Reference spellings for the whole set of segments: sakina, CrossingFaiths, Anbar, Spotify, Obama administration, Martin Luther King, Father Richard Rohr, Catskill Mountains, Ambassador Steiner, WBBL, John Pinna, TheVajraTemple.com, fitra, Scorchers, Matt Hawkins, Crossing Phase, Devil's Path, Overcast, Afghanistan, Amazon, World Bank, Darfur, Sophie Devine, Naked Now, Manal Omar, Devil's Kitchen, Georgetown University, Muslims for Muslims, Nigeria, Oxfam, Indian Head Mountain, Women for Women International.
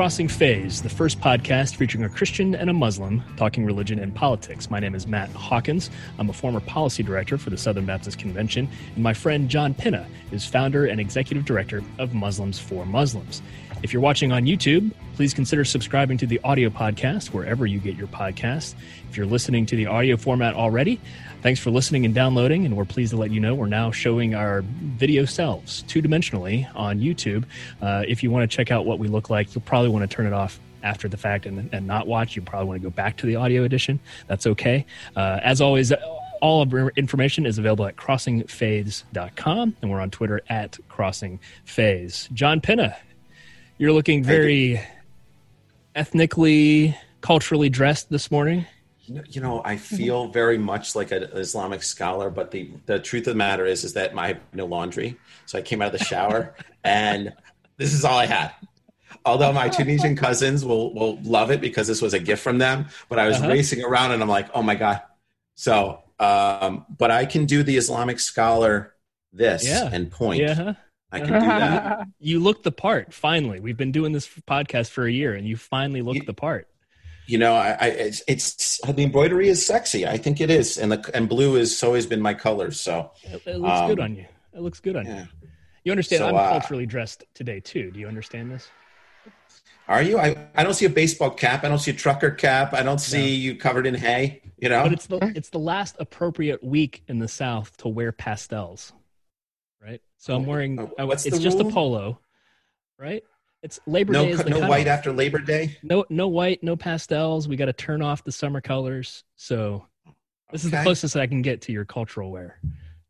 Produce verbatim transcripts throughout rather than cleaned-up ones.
Crossing Phase, the first podcast featuring a Christian and a Muslim talking religion and politics. My name is Matt Hawkins. I'm a former policy director for the Southern Baptist Convention, and my friend John Pinna is founder and executive director of Muslims for Muslims. If you're watching on YouTube, please consider subscribing to the audio podcast wherever you get your podcasts. If you're listening to the audio format already, thanks for listening and downloading, and we're pleased to let you know we're now showing our video selves two-dimensionally on YouTube. Uh, if you want to check out what we look like, you'll probably want to turn it off after the fact and, and not watch. You probably want to go back to the audio edition. That's okay. Uh, as always, all of our information is available at Crossing Faiths dot com, and we're on Twitter at CrossingPhase. John Pinna, you're looking very ethnically, culturally dressed this morning? You know, I feel very much like an Islamic scholar, but the, the truth of the matter is, is that I have no laundry. So I came out of the shower and this is all I had. Although my Tunisian cousins will, will love it because this was a gift from them, but I was uh-huh. racing around and I'm like, oh my God. So, um, but I can do the Islamic scholar this yeah. and point. Yeah. I can do that. You look the part, finally. We've been doing this podcast for a year, and you finally look you, the part. You know, I, I it's, it's the embroidery is sexy. I think it is, and the and blue has always been my color. So it, it looks um, good on you. It looks good on yeah. you. You understand? So, I'm uh, culturally dressed today too. Do you understand this? Are you? I, I don't see a baseball cap. I don't see a trucker cap. I don't see no. you covered in hay. You know, but it's the it's the last appropriate week in the South to wear pastels. Right, so I'm wearing. Oh, it's just rule? a polo, right? It's Labor no, Day. Is the no white off. After Labor Day. No, no white, no pastels. We got to turn off the summer colors. So this okay. is the closest I can get to your cultural wear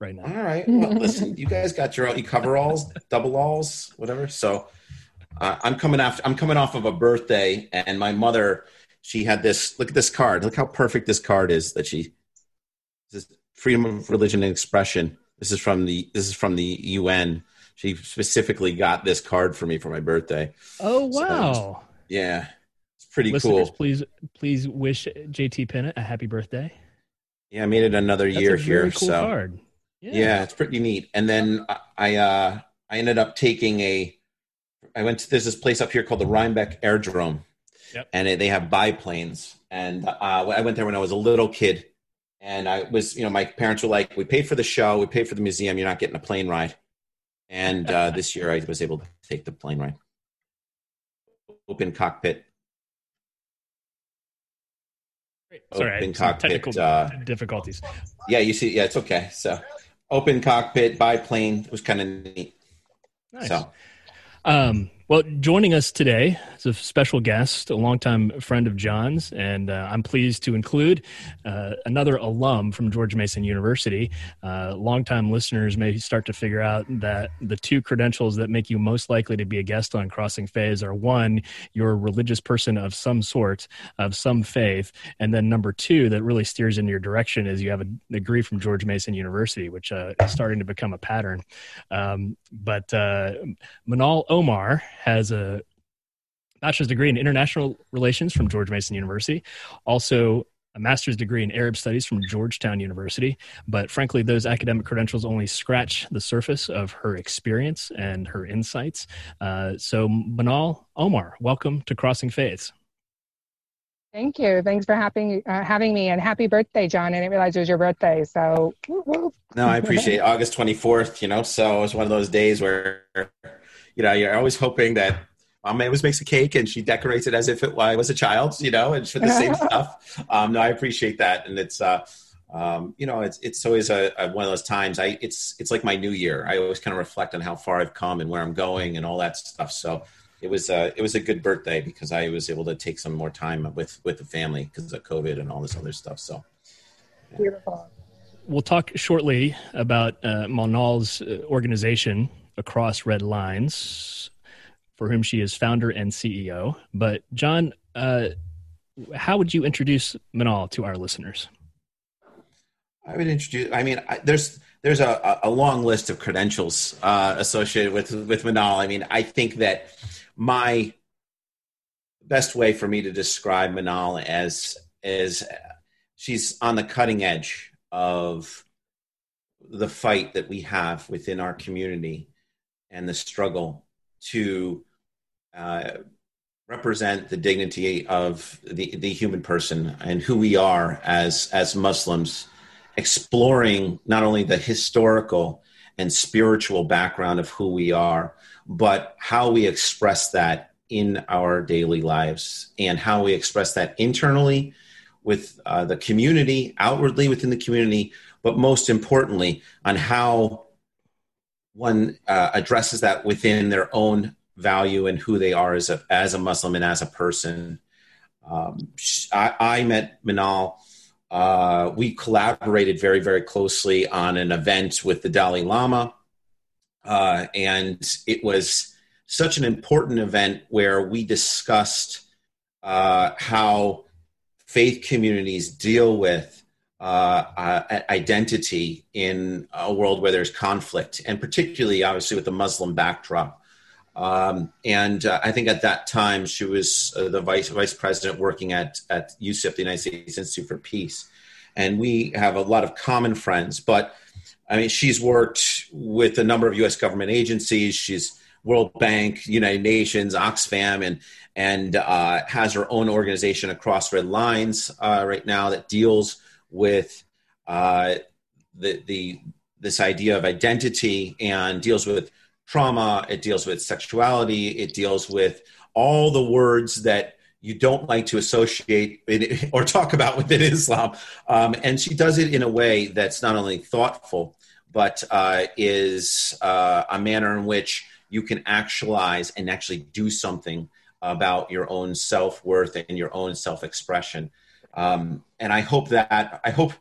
right now. All right. Well, listen, you guys got your you coveralls, double alls, whatever. So uh, I'm coming after. I'm coming off of a birthday, and my mother, she had this. Look at this card. Look how perfect this card is. That she, this is freedom of religion and expression. This is from the this is from the U N. She specifically got this card for me for my birthday. Oh wow! So, yeah, it's pretty Listeners, cool. Please, please wish J T Pennett a happy birthday. Yeah, I made it another That's year a very here. Cool so card. Yeah. yeah, it's pretty neat. And then I I, uh, I ended up taking a. I went to there's this place up here called the Rhinebeck Airdrome, yep. and it, they have biplanes. And uh, I went there when I was a little kid. And I was, you know, my parents were like, we paid for the show, we paid for the museum, you're not getting a plane ride. And uh, this year I was able to take the plane ride. Open cockpit. Great. Sorry, open cockpit. Technical uh, difficulties. Yeah, you see, yeah, it's okay. So open cockpit, biplane, it was kind of neat. Nice. So. Um, Well, joining us today is a special guest, a longtime friend of John's, and uh, I'm pleased to include uh, another alum from George Mason University. Uh, longtime listeners may start to figure out that the two credentials that make you most likely to be a guest on Crossing Phase are, one, you're a religious person of some sort, of some faith, and then number two, that really steers in your direction is you have a degree from George Mason University, which uh, is starting to become a pattern. Um, but uh, Manal Omar has a bachelor's degree in international relations from George Mason University, also a master's degree in Arab studies from Georgetown University. But frankly, those academic credentials only scratch the surface of her experience and her insights. Uh, so Manal Omar, welcome to Crossing Phase. Thank you. Thanks for having, uh, having me, and happy birthday, John. I didn't realize it was your birthday, so. No, I appreciate it. August twenty-fourth, you know, so it was one of those days where you know, you're always hoping that mom always makes a cake and she decorates it as if it I was a child, you know, and for the same stuff. Um, no, I appreciate that. And it's, uh, um, you know, it's it's always a, a one of those times. I It's it's like my new year. I always kind of reflect on how far I've come and where I'm going and all that stuff. So it was, uh, it was a good birthday because I was able to take some more time with, with the family because of COVID and all this other stuff. So yeah. Beautiful. We'll talk shortly about uh, Manal's organization, Across Red Lines, for whom she is founder and C E O. But John, uh, how would you introduce Manal to our listeners? I would introduce, I mean, I, there's there's a, a long list of credentials uh, associated with, with Manal. I mean, I think that my best way for me to describe Manal as is she's on the cutting edge of the fight that we have within our community and the struggle to uh, represent the dignity of the, the human person and who we are as, as Muslims, exploring not only the historical and spiritual background of who we are, but how we express that in our daily lives and how we express that internally with uh, the community, outwardly within the community, but most importantly on how one uh, addresses that within their own value and who they are as a, as a Muslim and as a person. Um, I, I met Manal. Uh, we collaborated very, very closely on an event with the Dalai Lama. Uh, and it was such an important event where we discussed uh, how faith communities deal with uh, uh, identity in a world where there's conflict, and particularly, obviously, with the Muslim backdrop. Um, and uh, I think at that time, she was uh, the vice vice president working at, at U S I P, the United States Institute for Peace. And we have a lot of common friends, but I mean, she's worked with a number of U S government agencies. She's World Bank, United Nations, Oxfam, and and uh, has her own organization, Across Red Lines, uh, right now that deals with uh, the the this idea of identity and deals with trauma. It deals with sexuality. It deals with all the words that you don't like to associate or talk about within Islam. Um, and she does it in a way that's not only thoughtful, but uh, is uh, a manner in which you can actualize and actually do something about your own self-worth and your own self-expression. Um, and I hope that, I hope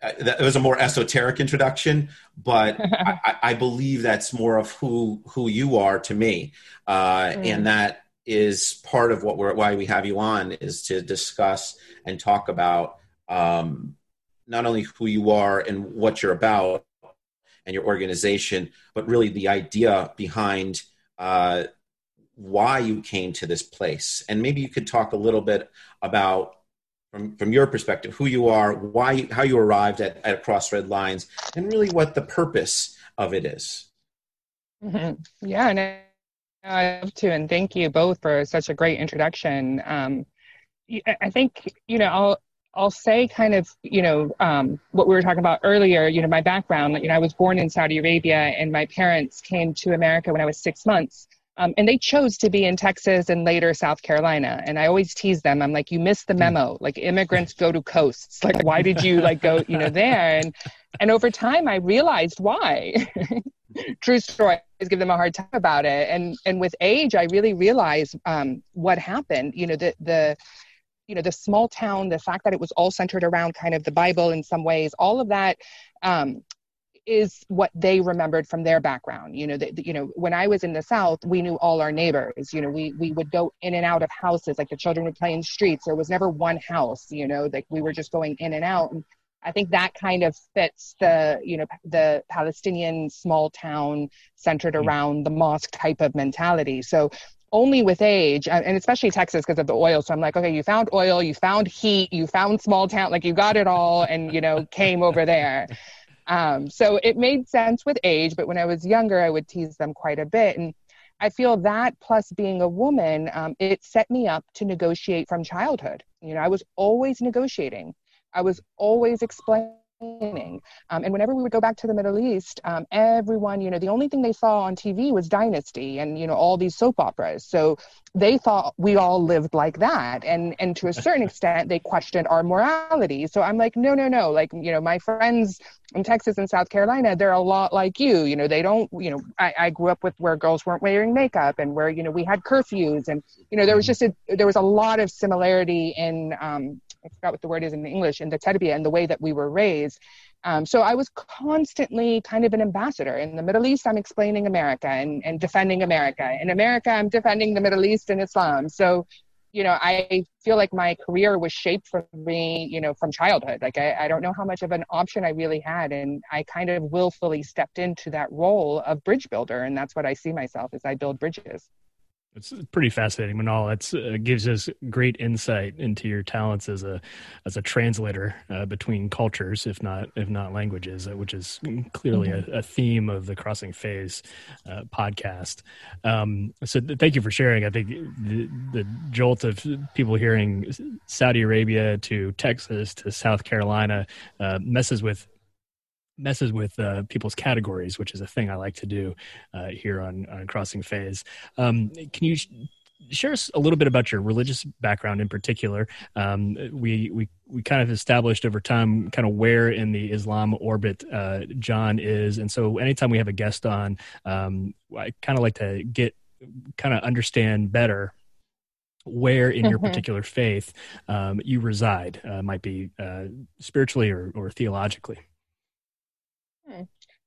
that it was a more esoteric introduction, but I, I believe that's more of who, who you are to me. Uh, mm. And that is part of what we're, why we have you on, is to discuss and talk about um, not only who you are and what you're about, and your organization, but really the idea behind uh, why you came to this place. And maybe you could talk a little bit about, from, from your perspective, who you are, why, how you arrived at, at Across Red Lines, and really what the purpose of it is. Mm-hmm. Yeah, no, I love to, and thank you both for such a great introduction. Um, I think, you know, I'll, I'll say kind of, you know, um, what we were talking about earlier, you know, my background, you know, I was born in Saudi Arabia and my parents came to America when I was six months um, and they chose to be in Texas and later South Carolina. And I always tease them. I'm like, you missed the memo, like immigrants go to coasts. Like, why did you like go, you know, there? And, and over time I realized why. True story. I always give them a hard time about it. And, and with age, I really realized um, what happened, you know, the, the, you know, the small town, the fact that it was all centered around kind of the Bible in some ways, all of that um, is what they remembered from their background. You know, the, the, you know, when I was in the South, we knew all our neighbors. You know, we we would go in and out of houses, like the children would play in streets. There was never one house, you know, like we were just going in and out. And I think that kind of fits the, you know, the Palestinian small town centered around the mosque type of mentality. So only with age, and especially Texas because of the oil. So I'm like, okay, you found oil, you found heat, you found small town, like you got it all and, you know, came over there. Um, so it made sense with age. But when I was younger, I would tease them quite a bit. And I feel that plus being a woman, um, it set me up to negotiate from childhood. You know, I was always negotiating. I was always explaining. Um, and whenever we would go back to the Middle East, um, everyone, you know, the only thing they saw on T V was Dynasty and, you know, all these soap operas. So they thought we all lived like that. And, and to a certain extent, they questioned our morality. So I'm like, no, no, no. Like, you know, my friends in Texas and South Carolina, they're a lot like you. You know, they don't, you know, I, I grew up with where girls weren't wearing makeup and where, you know, we had curfews. And, you know, there was just a, there was a lot of similarity in, um, I forgot what the word is in English, in the tarbiyah and the way that we were raised. Um, so I was constantly kind of an ambassador. In the Middle East, I'm explaining America and, and defending America. In America, I'm defending the Middle East and Islam. So, you know, I feel like my career was shaped for me, you know, from childhood. Like, I, I don't know how much of an option I really had. And I kind of willfully stepped into that role of bridge builder. And that's what I see myself as, I build bridges. It's pretty fascinating, Manal. It uh, gives us great insight into your talents as a as a translator uh, between cultures, if not if not languages, uh, which is clearly mm-hmm. a, a theme of the Crossing Phase uh, podcast. Um, so th- thank you for sharing. I think the, the jolt of people hearing Saudi Arabia to Texas to South Carolina uh, messes with messes with uh, people's categories, which is a thing I like to do uh, here on, on Crossing Phase. Um, can you sh- share us a little bit about your religious background in particular? Um, we, we we kind of established over time kind of where in the Islam orbit uh, John is. And so anytime we have a guest on, um, I kind of like to get kind of understand better where in your particular faith um, you reside, uh, might be uh, spiritually or, or theologically.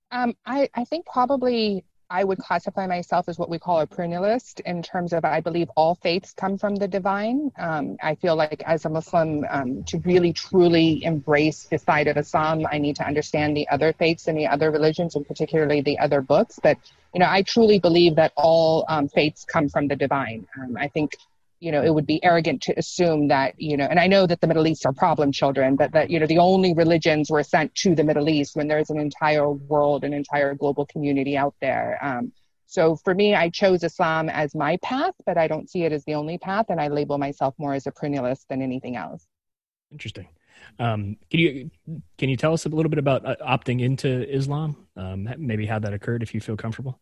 Um, I, I think probably I would classify myself as what we call a perennialist in terms of I believe all faiths come from the divine. Um, I feel like as a Muslim, um, to really truly embrace the side of Islam, I need to understand the other faiths and the other religions and particularly the other books. But, you know, I truly believe that all um, faiths come from the divine. Um, I think you know, it would be arrogant to assume that, you know, and I know that the Middle East are problem children, but that, you know, the only religions were sent to the Middle East when there's an entire world, an entire global community out there. Um, so for me, I chose Islam as my path, but I don't see it as the only path. And I label myself more as a perennialist than anything else. Interesting. Um, can you, can you tell us a little bit about uh, opting into Islam? Um, maybe how that occurred, if you feel comfortable.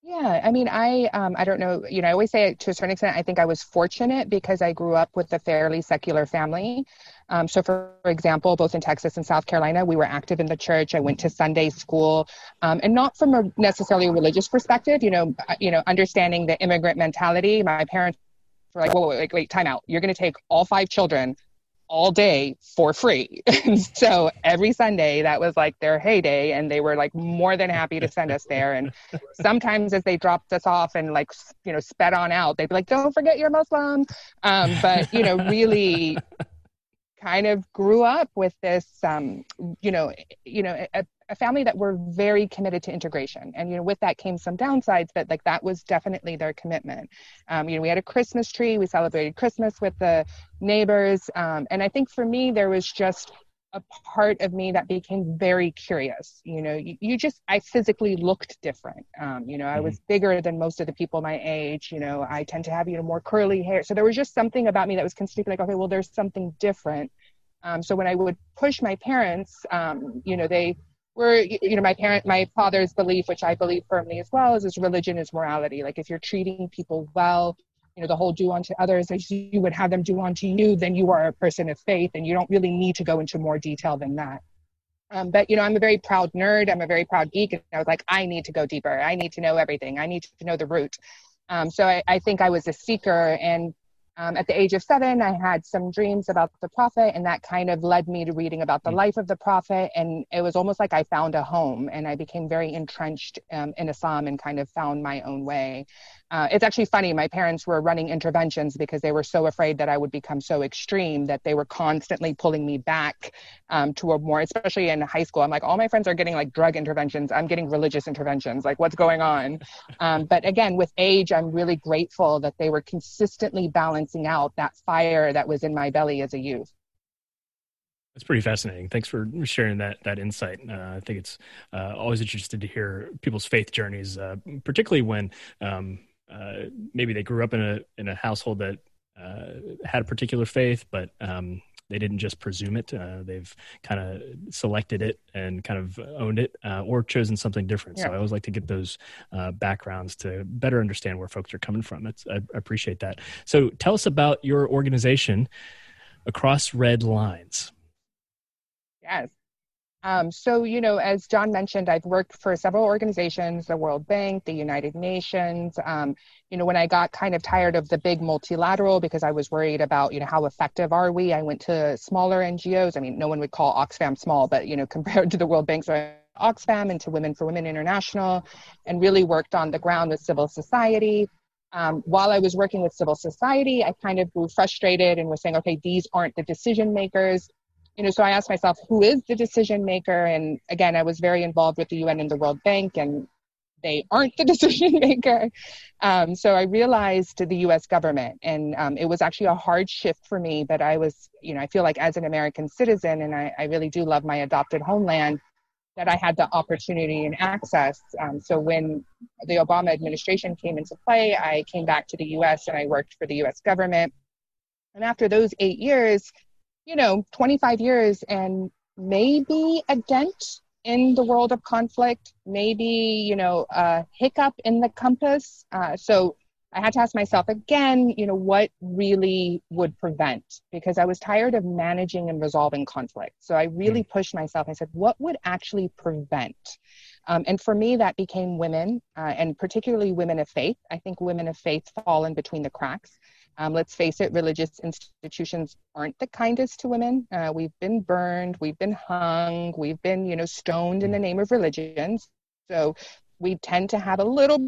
Yeah, I mean, I um, I don't know, you know, I always say to a certain extent, I think I was fortunate because I grew up with a fairly secular family. Um, so, for example, both in Texas and South Carolina, we were active in the church. I went to Sunday school um, and not from a necessarily religious perspective, you know, you know, understanding the immigrant mentality. My parents were like, whoa, wait, wait, wait time out. You're going to take all five children all day for free. And so every Sunday that was like their heyday and they were like more than happy to send us there. And sometimes as they dropped us off and like, you know, sped on out, they'd be like, don't forget you're Muslim. Um, but, you know, really kind of grew up with this, um, you know, you know, a, a family that were very committed to integration. And, you know, with that came some downsides, but like that was definitely their commitment. Um, you know, we had a Christmas tree, we celebrated Christmas with the neighbors. Um, and I think for me, there was just a part of me that became very curious. You know, you, you just, I physically looked different. Um, you know, I was bigger than most of the people my age. You know, I tend to have, you know, more curly hair. So there was just something about me that was constantly like, okay, well, there's something different. Um, so when I would push my parents, um, you know, they were, you know, my parent, my father's belief, which I believe firmly as well, is, is religion is morality. Like if you're treating people well, you know, the whole do unto others as you would have them do unto you, then you are a person of faith and you don't really need to go into more detail than that. Um, but, you know, I'm a very proud nerd. I'm a very proud geek. And I was like, I need to go deeper. I need to know everything. I need to know the root. Um, so I, I think I was a seeker. And um, at the age of seven, I had some dreams about the prophet. And that kind of led me to reading about the life of the prophet. And it was almost like I found a home and I became very entrenched um, in Islam and kind of found my own way. Uh, it's actually funny. My parents were running interventions because they were so afraid that I would become so extreme that they were constantly pulling me back um, to a more, especially in high school. I'm like, all my friends are getting like drug interventions. I'm getting religious interventions. Like what's going on? Um, but again, with age, I'm really grateful that they were consistently balancing out that fire that was in my belly as a youth. It's pretty fascinating. Thanks for sharing that that insight. Uh, I think it's uh, always interesting to hear people's faith journeys, uh, particularly when um, uh, maybe they grew up in a in a household that uh, had a particular faith, but um, they didn't just presume it. Uh, they've kind of selected it and kind of owned it, uh, or chosen something different. Yeah. So I always like to get those uh, backgrounds to better understand where folks are coming from. It's, I appreciate that. So tell us about your organization, Across Red Lines. Yes. Um, so, you know, as John mentioned, I've worked for several organizations, the World Bank, the United Nations. Um, you know, when I got kind of tired of the big multilateral because I was worried about, you know, how effective are we? I went to smaller N G Os. I mean, no one would call Oxfam small, but, you know, compared to the World Bank, so I Oxfam and to Women for Women International and really worked on the ground with civil society. Um, while I was working with civil society, I kind of grew frustrated and was saying, okay, these aren't the decision makers. You know, so I asked myself, who is the decision maker? And again, I was very involved with the U N and the World Bank and They aren't the decision maker. Um, so I realized the U S government, and um, it was actually a hard shift for me, but I was, you know, I feel like as an American citizen, and I, I really do love my adopted homeland, that I had the opportunity and access. Um, so when the Obama administration came into play, I came back to the U S and I worked for the U S government. And after those eight years, you know, twenty-five years and maybe a dent in the world of conflict, maybe, you know, a hiccup in the compass. Uh, so I had to ask myself again, you know, what really would prevent? Because I was tired of managing and resolving conflict. So I really pushed myself. I said, what would actually prevent? Um, and for me, that became women, uh, and particularly women of faith. I think women of faith fall in between the cracks. Um, let's face it, religious institutions aren't the kindest to women. Uh, we've been burned, we've been hung, we've been, you know, stoned in the name of religion. So we tend to have a little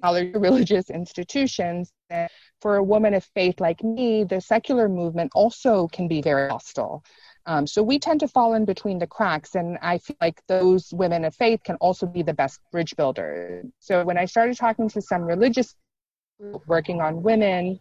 knowledge of religious institutions. And for a woman of faith like me, the secular movement also can be very hostile. Um, so we tend to fall in between the cracks, and I feel like those women of faith can also be the best bridge builders. So when I started talking to some religious people working on women,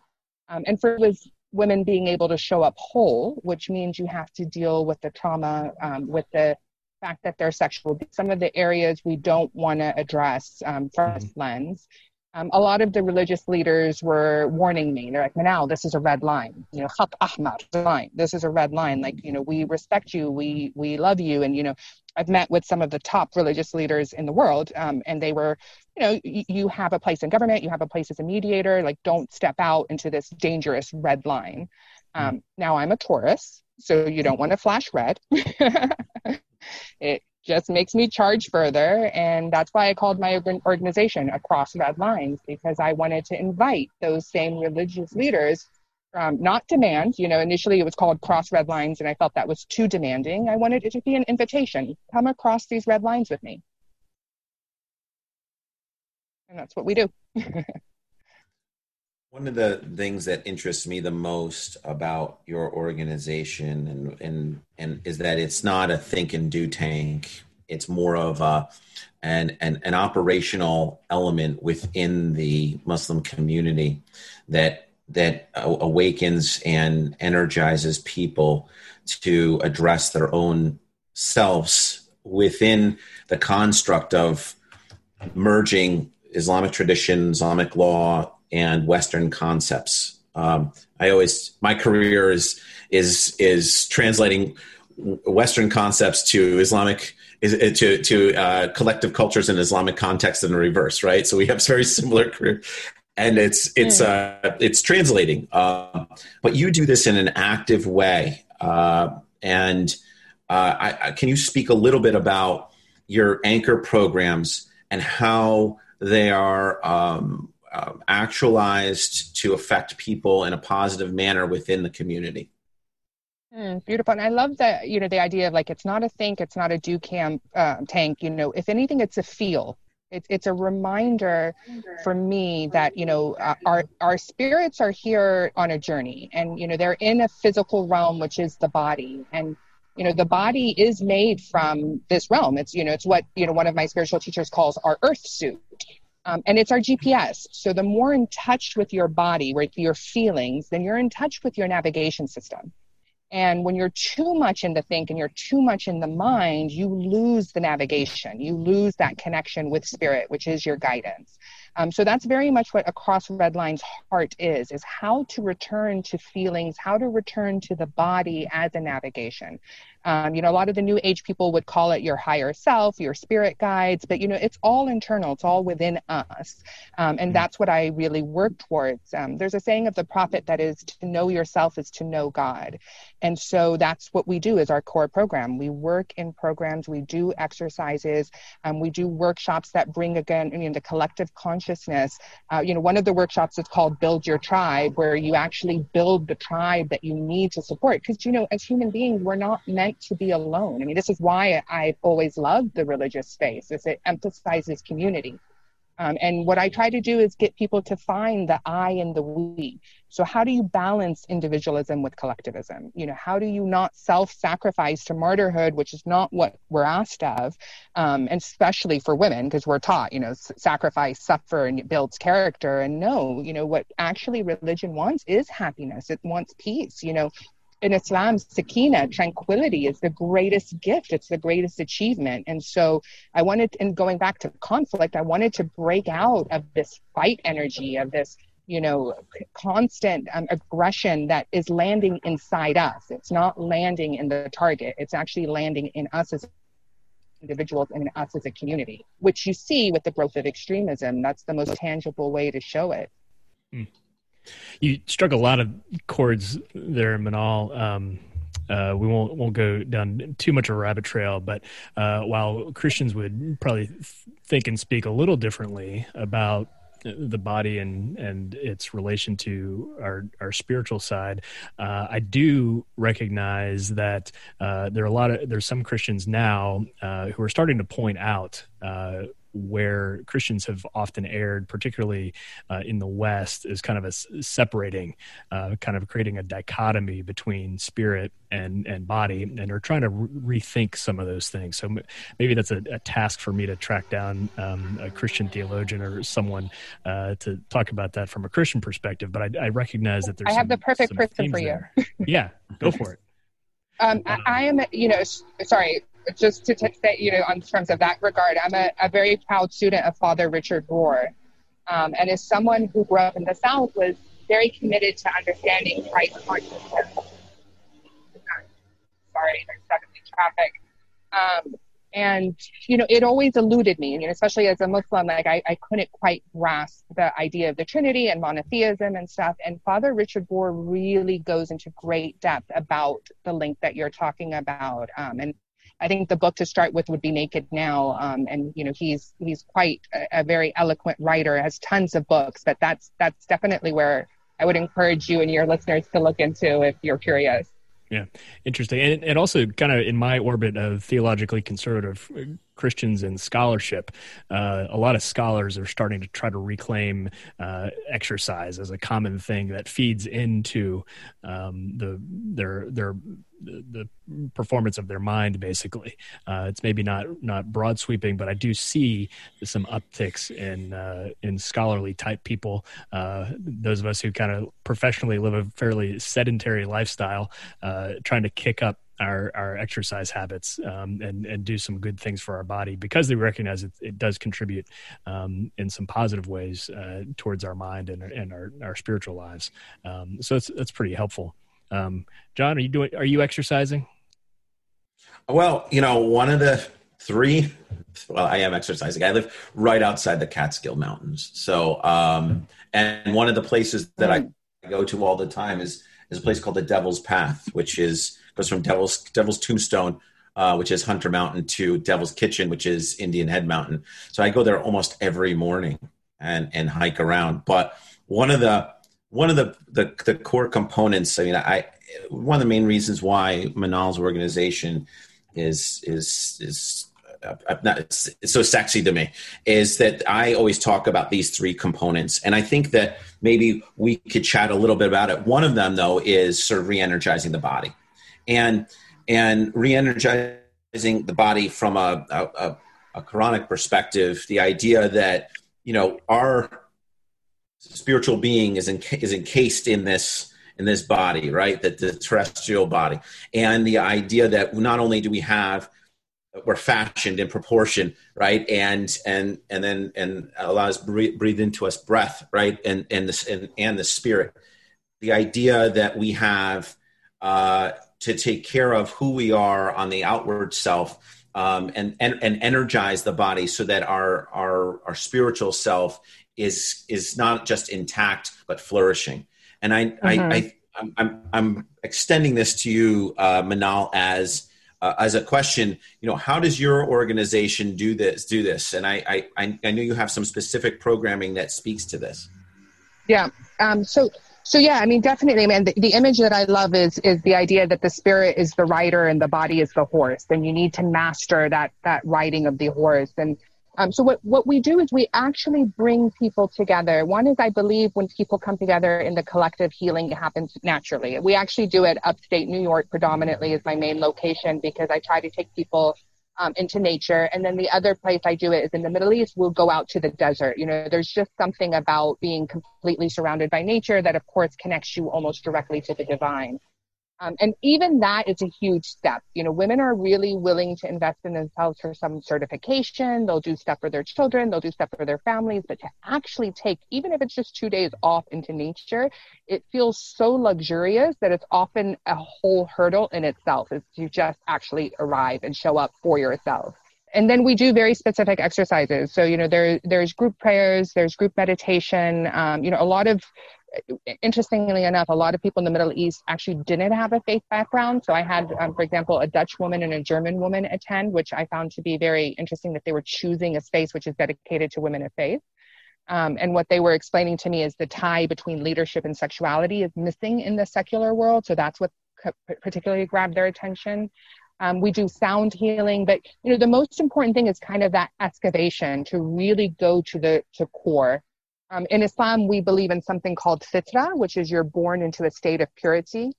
um, and for it was women being able to show up whole, which means you have to deal with the trauma, um, with the fact that they're sexual. Some of the areas we don't want to address um, from this lens. Um, a lot of the religious leaders were warning me. They're like, Manal, this is a red line. You know, Khat Ahmar, line. This is a red line. Like, you know, we respect you. We we love you. And, you know, I've met with some of the top religious leaders in the world. Um, and they were, you know, y- you have a place in government. You have a place as a mediator. Like, don't step out into this dangerous red line. Um, now, I'm a Taurus, so you don't want to flash red. It just makes me charge further, and that's why I called my organization Across Red Lines, because I wanted to invite those same religious leaders, um, not demand, you know, initially it was called Cross Red Lines, and I felt that was too demanding. I wanted it to be an invitation. Come across these red lines with me. And that's what we do. One of the things that interests me the most about your organization and, and and is that it's not a think and do tank. It's more of a an an, an operational element within the Muslim community that that awakens and energizes people to address their own selves within the construct of merging Islamic tradition, Islamic law, and Western concepts. Um, I always, my career is is is translating Western concepts to Islamic, is, to to uh, collective cultures in Islamic context and the reverse, right? So we have very similar career, and it's it's uh, it's translating. Uh, but you do this in an active way, uh, and uh, I, I, can you speak a little bit about your anchor programs and how they are Um, Um, actualized to affect people in a positive manner within the community? Mm, beautiful. And I love that, you know, the idea of like, it's not a think, it's not a do camp uh, tank, you know, if anything, it's a feel. It, it's a reminder for me that, you know, uh, our, our spirits are here on a journey, and, you know, they're in a physical realm, which is the body. And, you know, the body is made from this realm. It's, you know, it's what, you know, one of my spiritual teachers calls our earth suit. Um, and it's our G P S. So the more in touch with your body, with your feelings, then you're in touch with your navigation system. And when you're too much in the think and you're too much in the mind, you lose the navigation. You lose that connection with spirit, which is your guidance. Um, so that's very much what Across Red Lines' heart is, is how to return to feelings, how to return to the body as a navigation. Um, you know, a lot of the new age people would call it your higher self, your spirit guides, but, you know, it's all internal. It's all within us. Um, and that's what I really work towards. Um, there's a saying of the prophet that is, to know yourself is to know God. And so that's what we do is our core program. We work in programs, we do exercises, um, we do workshops that bring, again, I mean, the collective consciousness. Uh, you know, one of the workshops is called Build Your Tribe, where you actually build the tribe that you need to support. Because, you know, as human beings, we're not meant to be alone. I mean, this is why I've always loved the religious space, is it emphasizes community. Um, and what I try to do is get people to find the I and the we. So how do you balance individualism with collectivism? You know, how do you not self-sacrifice to martyrhood, which is not what we're asked of, um, and especially for women, because we're taught, you know, sacrifice, suffer, and it builds character. And no, you know, what actually religion wants is happiness. It wants peace, you know. In Islam, sakina, tranquility, is the greatest gift. It's the greatest achievement. And so I wanted, and going back to conflict, I wanted to break out of this fight energy, of this, you know, constant um, aggression that is landing inside us. It's not landing in the target. It's actually landing in us as individuals and in us as a community, which you see with the growth of extremism. That's the most tangible way to show it. Mm. You struck a lot of chords there, Manal. Um, uh, we won't won't go down too much of a rabbit trail, but uh, while Christians would probably think and speak a little differently about the body and, and its relation to our, our spiritual side, uh, I do recognize that uh, there are a lot of there's some Christians now uh, who are starting to point out Uh, where Christians have often erred, particularly uh, in the West, is kind of a separating, uh, kind of creating a dichotomy between spirit and, and body, and are trying to re- rethink some of those things. So m- maybe that's a, a task for me to track down um, a Christian theologian or someone uh, to talk about that from a Christian perspective. But I, I recognize that there's I have some, the perfect person for you. Yeah, go for it. Um, um, I, I am, you know, sorry. Just to t- say, you know, in terms of that regard, I'm a, a very proud student of Father Richard Rohr. Um, and as someone who grew up in the South, was very committed to understanding Christ consciousness. Sorry, there's suddenly traffic. Um, and, you know, it always eluded me. I mean, especially as a Muslim, like I, I couldn't quite grasp the idea of the Trinity and monotheism and stuff. And Father Richard Rohr really goes into great depth about the link that you're talking about. Um, and I think the book to start with would be Naked Now, um, and you know he's he's quite a, a very eloquent writer, has tons of books, but that's that's definitely where I would encourage you and your listeners to look into if you're curious. Yeah, interesting, and and also kind of in my orbit of theologically conservative Christians in scholarship, uh, a lot of scholars are starting to try to reclaim uh, exercise as a common thing that feeds into um, the their their the performance of their mind. Basically, uh, it's maybe not not broad sweeping, but I do see some upticks in uh, in scholarly type people. Uh, those of us who kind of professionally live a fairly sedentary lifestyle, uh, trying to kick up Our, our exercise habits um, and, and do some good things for our body, because they recognize it, it does contribute um, in some positive ways uh, towards our mind and, and our, our spiritual lives. Um, so it's, that's pretty helpful. Um, John, are you doing, are you exercising? Well, you know, one of the three, well, I am exercising. I live right outside the Catskill Mountains. So, um, and one of the places that I go to all the time is, is a place called the Devil's Path, which is, goes from Devil's Devil's Tombstone, uh, which is Hunter Mountain, to Devil's Kitchen, which is Indian Head Mountain. So I go there almost every morning and and hike around. But one of the one of the the, the core components, I mean, I one of the main reasons why Manal's organization is is is I'm not, it's, it's so sexy to me, is that I always talk about these three components. And I think that maybe we could chat a little bit about it. One of them, though, is sort of re-energizing the body. And and re-energizing the body from a, a, a Quranic perspective, the idea that, you know, our spiritual being is, in, is encased in this in this body, right? That the terrestrial body. And the idea that not only do we have we're fashioned in proportion, right? And and and then and allows breathe, breathe into us breath, right? And and this and, and the spirit, the idea that we have uh, to take care of who we are on the outward self, um, and and and energize the body so that our our our spiritual self is is not just intact but flourishing. And I mm-hmm. I, I I'm, I'm I'm extending this to you, uh, Manal, as Uh, as a question, you know, how does your organization do this? Do this, and I, I, I know you have some specific programming that speaks to this. Yeah. Um. So, so yeah. I mean, definitely, man. The, the image that I love is is the idea that the spirit is the rider and the body is the horse, and you need to master that that riding of the horse. And Um, so what, what we do is we actually bring people together. One is, I believe, when people come together in the collective, healing happens naturally. We actually do it upstate New York predominantly is my main location, because I try to take people um, into nature. And then the other place I do it is in the Middle East. We'll go out to the desert. You know, there's just something about being completely surrounded by nature that, of course, connects you almost directly to the divine. Um, and even that is a huge step. You know, women are really willing to invest in themselves for some certification. They'll do stuff for their children. They'll do stuff for their families. But to actually take, even if it's just two days off into nature, it feels so luxurious that it's often a whole hurdle in itself, is to just actually arrive and show up for yourself. And then we do very specific exercises. So, you know, there there's group prayers, there's group meditation, um, you know, a lot of, interestingly enough, a lot of people in the Middle East actually didn't have a faith background. So I had, um, for example, a Dutch woman and a German woman attend, which I found to be very interesting that they were choosing a space which is dedicated to women of faith. Um, and what they were explaining to me is the tie between leadership and sexuality is missing in the secular world. So that's what particularly grabbed their attention. Um, we do sound healing, but, you know, the most important thing is kind of that excavation to really go to the to core. Um, in Islam, we believe in something called fitra, which is you're born into a state of purity,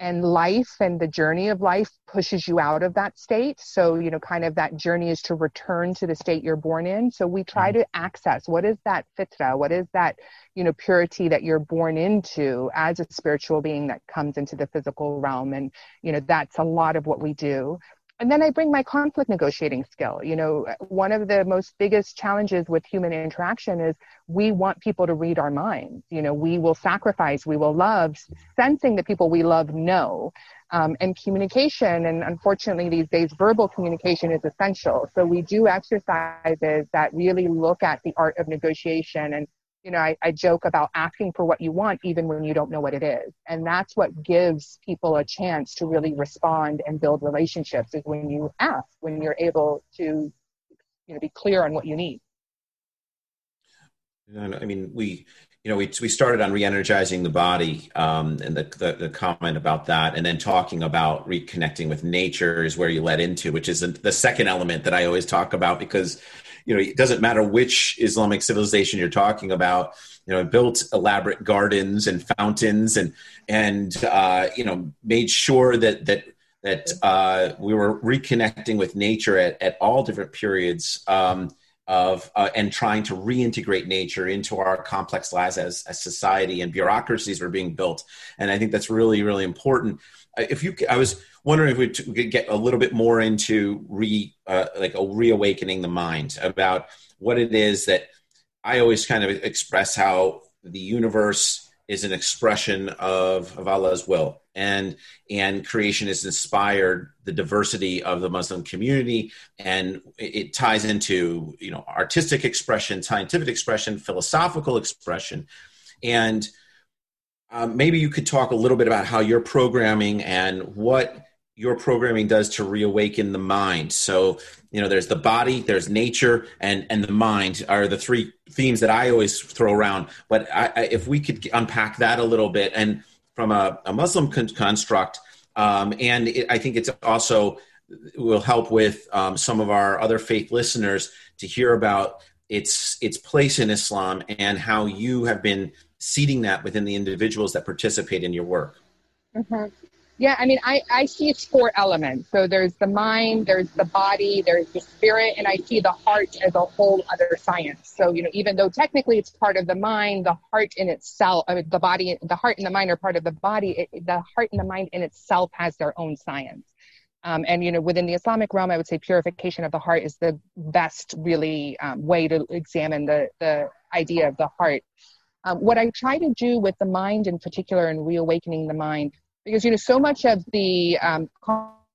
and life and the journey of life pushes you out of that state. So, you know, kind of that journey is to return to the state you're born in. So we try to access what is that fitra, what is that, you know, purity that you're born into as a spiritual being that comes into the physical realm. And, you know, that's a lot of what we do. And then I bring my conflict negotiating skill. You know, one of the most biggest challenges with human interaction is we want people to read our minds. You know, we will sacrifice, we will love, sensing that people we love know. Um, and communication, and unfortunately these days, verbal communication is essential. So we do exercises that really look at the art of negotiation. And, you know, I, I joke about asking for what you want, even when you don't know what it is. And that's what gives people a chance to really respond and build relationships, is when you ask, when you're able to, you know, be clear on what you need. I mean, we, you know, we, we started on re-energizing the body, um, and the, the, the comment about that, and then talking about reconnecting with nature is where you led into, which is the second element that I always talk about, because, you know, it doesn't matter which Islamic civilization you're talking about, you know, built elaborate gardens and fountains and, and uh, you know, made sure that, that, that uh, we were reconnecting with nature at, at all different periods um, of, uh, and trying to reintegrate nature into our complex lives as a society, and bureaucracies were being built. And I think that's really, really important. If you, I was wondering if we could get a little bit more into re, uh, like a reawakening the mind, about what it is that I always kind of express, how the universe is an expression of, of Allah's will, and, and creation has inspired the diversity of the Muslim community. And it ties into, you know, artistic expression, scientific expression, philosophical expression. And Uh, maybe you could talk a little bit about how your programming and what your programming does to reawaken the mind. So, you know, there's the body, there's nature, and, and the mind are the three themes that I always throw around. But I, I, if we could unpack that a little bit, and from a, a Muslim con- construct, um, and it, I think it's also will help with um, some of our other faith listeners to hear about its its place in Islam, and how you have been seeding that within the individuals that participate in your work. Mm-hmm. Yeah, I mean, I, I see it's four elements. So there's the mind, there's the body, there's the spirit, and I see the heart as a whole other science. So, you know, even though technically it's part of the mind, the heart in itself, I mean, the body, the heart and the mind are part of the body. It, the heart and the mind in itself has their own science. Um, and, you know, within the Islamic realm, I would say purification of the heart is the best really um, way to examine the, the idea of the heart. Um, what I try to do with the mind in particular, and reawakening the mind, because, you know, so much of the um,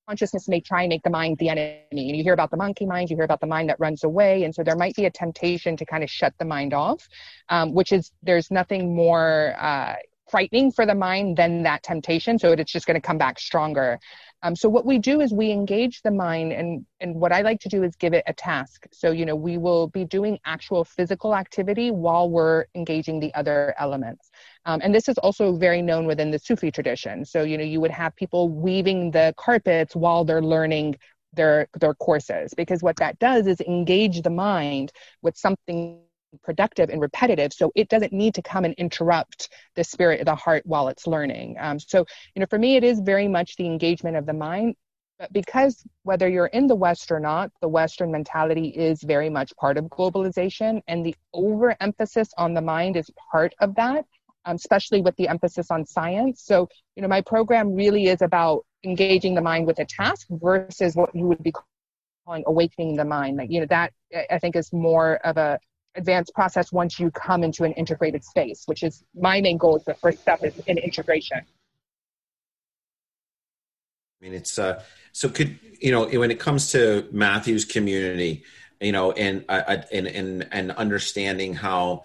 consciousness may try and make the mind the enemy. And you hear about the monkey mind, you hear about the mind that runs away. And so there might be a temptation to kind of shut the mind off, um, which is, there's nothing more uh, frightening for the mind than that temptation. So it's just going to come back stronger. Um, so what we do is we engage the mind, and, and what I like to do is give it a task. So, you know, we will be doing actual physical activity while we're engaging the other elements. Um, and this is also very known within the Sufi tradition. So, you know, you would have people weaving the carpets while they're learning their their courses, because what that does is engage the mind with something productive and repetitive, so it doesn't need to come and interrupt the spirit of the heart while it's learning. Um, so, you know, for me, it is very much the engagement of the mind. But because whether you're in the West or not, the Western mentality is very much part of globalization, and the overemphasis on the mind is part of that, um, especially with the emphasis on science. So, you know, my program really is about engaging the mind with a task versus what you would be calling awakening the mind. Like, you know, that I think is more of a advanced process once you come into an integrated space, which is my main goal. Is the first step is in integration. I mean, it's, uh, so could, you know, when it comes to Matthew's community, you know, and, uh, and, and, and understanding how,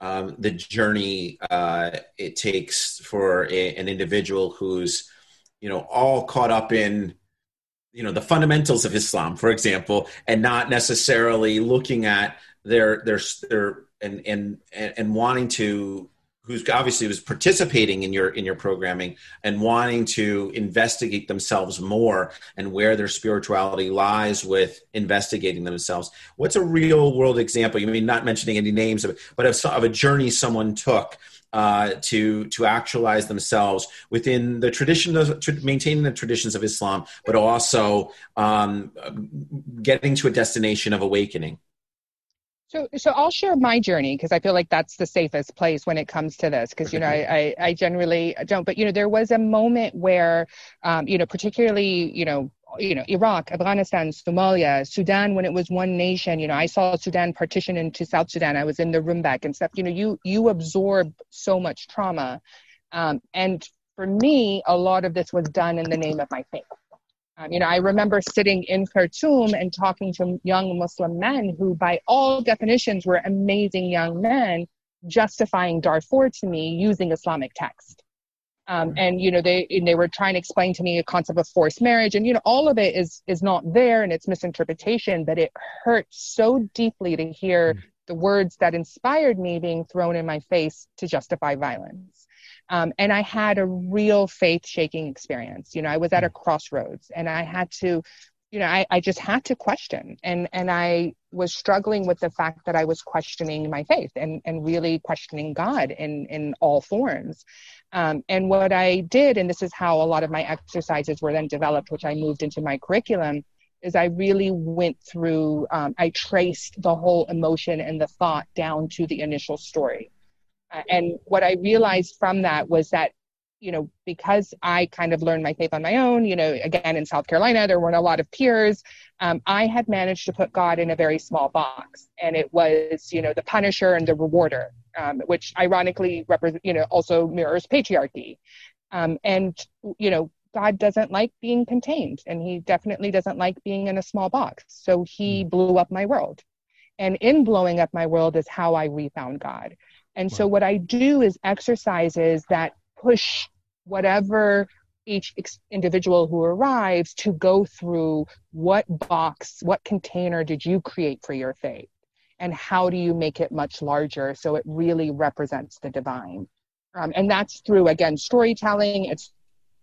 um, the journey, uh, it takes for a, an individual who's, you know, all caught up in, you know, the fundamentals of Islam, for example, and not necessarily looking at their, their, their, and, and, and wanting to, who's obviously was participating in your in your programming and wanting to investigate themselves more and where their spirituality lies with investigating themselves. What's a real world example? You mean, not mentioning any names, of, but of, of a journey someone took uh, to to actualize themselves within the tradition, maintaining the traditions of Islam, but also um, getting to a destination of awakening. So, so I'll share my journey because I feel like that's the safest place when it comes to this. Because, you know, I, I, I generally don't. But, you know, there was a moment where, um, you know, particularly, you know, you know, Iraq, Afghanistan, Somalia, Sudan, when it was one nation, you know, I saw Sudan partition into South Sudan. I was in the Rhinebeck and stuff. You know, you you absorb so much trauma. Um, and for me, a lot of this was done in the name of my faith. Um, you know, I remember sitting in Khartoum and talking to young Muslim men who, by all definitions, were amazing young men, justifying Darfur to me using Islamic text. Um, and, you know, they and they were trying to explain to me a concept of forced marriage. And, you know, all of it is is not there, and it's misinterpretation, but it hurt so deeply to hear mm. the words that inspired me being thrown in my face to justify violence. Um, and I had a real faith-shaking experience. You know, I was at a crossroads, and I had to, you know, I, I just had to question. And and I was struggling with the fact that I was questioning my faith and, and really questioning God in, in all forms. Um, and what I did, and this is how a lot of my exercises were then developed, which I moved into my curriculum, is I really went through, um, I traced the whole emotion and the thought down to the initial story. And what I realized from that was that, you know, because I kind of learned my faith on my own, you know, again, in South Carolina, there weren't a lot of peers. Um, I had managed to put God in a very small box. And it was, you know, the punisher and the rewarder, um, which ironically, repre- you know, also mirrors patriarchy. Um, and, you know, God doesn't like being contained. And he definitely doesn't like being in a small box. So he blew up my world. And in blowing up my world is how I refound God. And so what I do is exercises that push whatever each individual who arrives to go through what box, what container did you create for your faith, and how do you make it much larger so it really represents the divine. Um, and that's through, again, storytelling, it's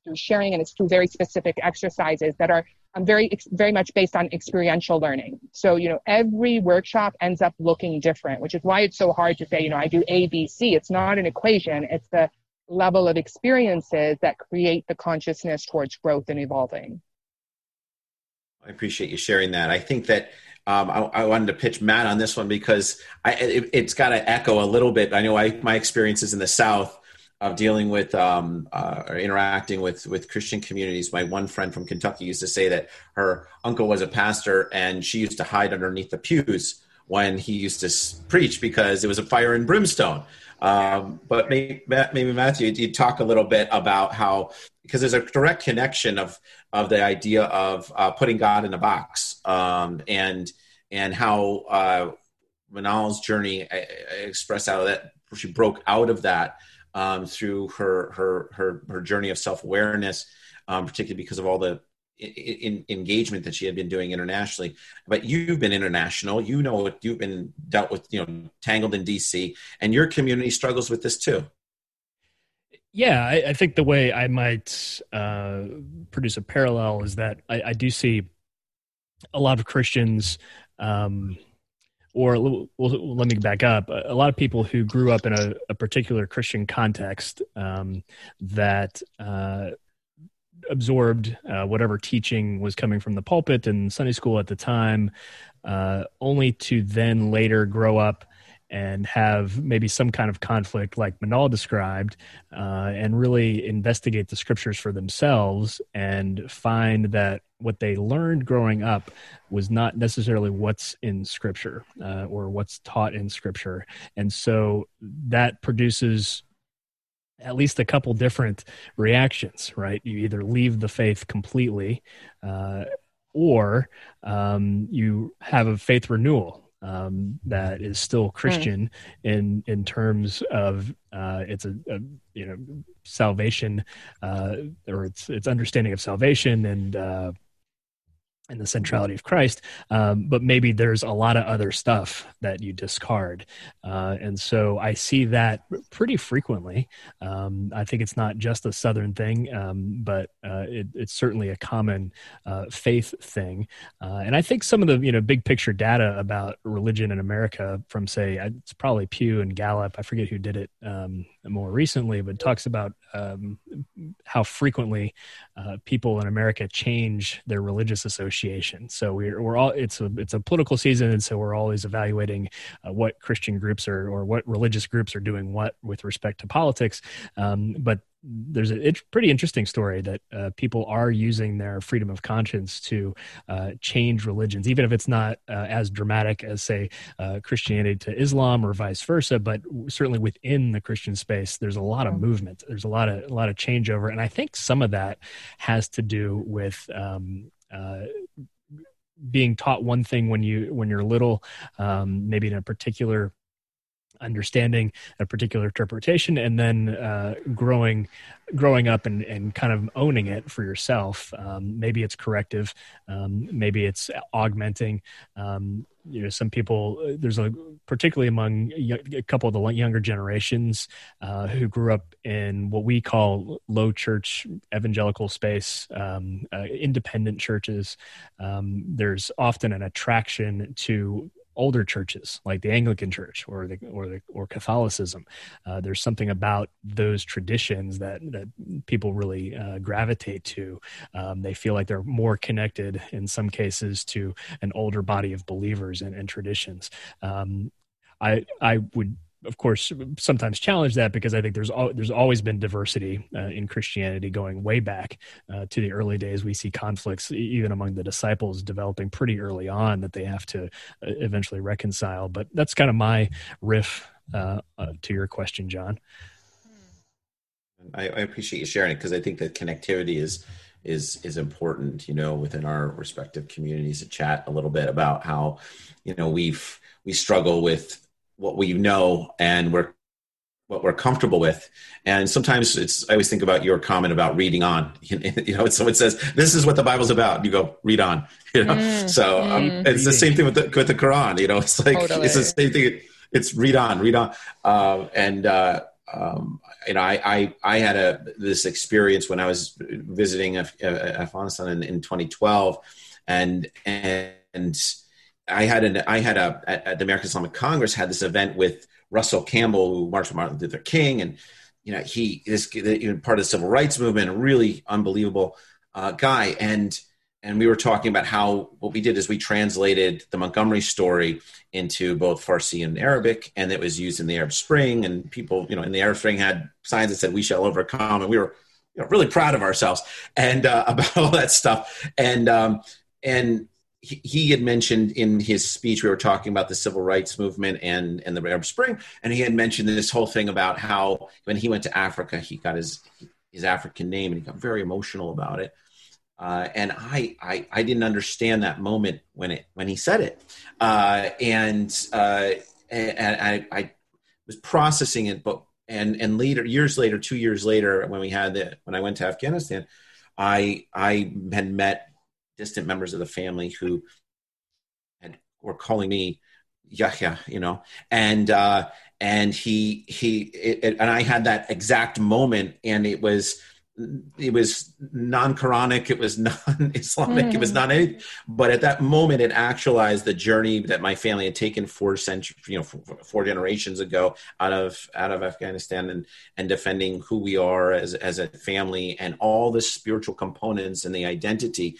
through sharing, and it's through very specific exercises that are um, very, very much based on experiential learning. So, you know, every workshop ends up looking different, which is why it's so hard to say, you know, I do A, B, C. It's not an equation. It's the level of experiences that create the consciousness towards growth and evolving. I appreciate you sharing that. I think that um, I, I wanted to pitch Matt on this one because I, it, it's got to echo a little bit. I know I, my experiences in the South of dealing with um, uh, or interacting with, with Christian communities. My one friend from Kentucky used to say that her uncle was a pastor and she used to hide underneath the pews when he used to preach because it was a fire and brimstone. Um, but maybe, maybe Matthew, you talk a little bit about how, because there's a direct connection of, of the idea of uh, putting God in a box um, and, and how uh, Manal's journey I, I expressed out of that. She broke out of that Um, through her, her her her journey of self-awareness, um, particularly because of all the in, in, engagement that she had been doing internationally. But you've been international, you know what you've been dealt with, you know, tangled in D C, and your community struggles with this too. Yeah, I, I think the way I might uh, produce a parallel is that I, I do see a lot of Christians, um, or well, let me back up, a lot of people who grew up in a, a particular Christian context um, that uh, absorbed uh, whatever teaching was coming from the pulpit and Sunday school at the time, uh, only to then later grow up and have maybe some kind of conflict like Manal described, uh, and really investigate the scriptures for themselves and find that what they learned growing up was not necessarily what's in scripture, uh, or what's taught in scripture. And so that produces at least a couple different reactions, right? You either leave the faith completely, uh, or um, you have a faith renewal, Um, that is still Christian right. in in terms of uh, it's a, a you know salvation uh, or it's it's understanding of salvation and uh, and the centrality of Christ, um, but maybe there's a lot of other stuff that you discard, uh, and so I see that pretty frequently. Um, I think it's not just a Southern thing, um, but uh, it, it's certainly a common uh, faith thing. Uh, and I think some of the you know big picture data about religion in America from say it's probably Pew and Gallup, I forget who did it um, more recently, but talks about um, how frequently uh, people in America change their religious associations. So we're we're all it's a it's a political season, and so we're always evaluating uh, what Christian groups are or what religious groups are doing what with respect to politics. Um, but there's a it's pretty interesting story that uh, people are using their freedom of conscience to uh, change religions, even if it's not uh, as dramatic as say uh, Christianity to Islam or vice versa. But certainly within the Christian space, there's a lot of movement. There's a lot of a lot of changeover, and I think some of that has to do with. Um, Uh, being taught one thing when you when you're little, um, maybe in a particular understanding, a particular interpretation, and then uh, growing growing up and, and kind of owning it for yourself. Um, maybe it's corrective, um, maybe it's augmenting. Um, you know, some people there's a particularly among a couple of the younger generations uh, who grew up in what we call low church evangelical space, um, uh, independent churches. Um, there's often an attraction to older churches like the Anglican Church or the or the or Catholicism. Uh, there's something about those traditions that that people really uh, gravitate to. Um, they feel like they're more connected in some cases to an older body of believers and, and traditions. Um, I I would. Of course, sometimes challenge that because I think there's al- there's always been diversity uh, in Christianity going way back uh, to the early days. We see conflicts even among the disciples developing pretty early on that they have to uh, eventually reconcile. But that's kind of my riff uh, uh, to your question, John. I, I appreciate you sharing it because I think that connectivity is is is important. You know, within our respective communities, to chat a little bit about how you know we've we struggle with. What we know and we're, what we're comfortable with. And sometimes it's, I always think about your comment about reading on, you know, someone says, this is what the Bible's about. And you go read on, you know? Mm, so um, mm. It's the same thing with the, with the Quran, you know, it's like, totally. It's the same thing. It's read on, read on. Uh, and, uh, um, you know, I, I, I had a, this experience when I was visiting Af- Afghanistan in, in twenty twelve and, and, I had an I had a at the American Islamic Congress had this event with Russell Campbell who marched with Martin Luther King and you know he this even part of the civil rights movement a really unbelievable uh, guy and and we were talking about how what we did is we translated the Montgomery story into both Farsi and Arabic and it was used in the Arab Spring and people you know in the Arab Spring had signs that said we shall overcome and we were you know, really proud of ourselves and uh, about all that stuff and um, and. He had mentioned in his speech, we were talking about the civil rights movement and, and the Arab Spring. And he had mentioned this whole thing about how when he went to Africa, he got his, his African name and he got very emotional about it. Uh, and I, I, I didn't understand that moment when it, when he said it. Uh, and, uh, and I, I was processing it, but, and, and later years later, two years later, when we had the, when I went to Afghanistan, I, I had met, distant members of the family who had, were calling me Yahya, you know, and, uh, and he, he, it, it, and I had that exact moment and it was it was non-Quranic, it was non-Islamic, mm. it was non-anything. But at that moment, it actualized the journey that my family had taken four centuries, you know, four, four generations ago out of out of Afghanistan, and and defending who we are as as a family, and all the spiritual components and the identity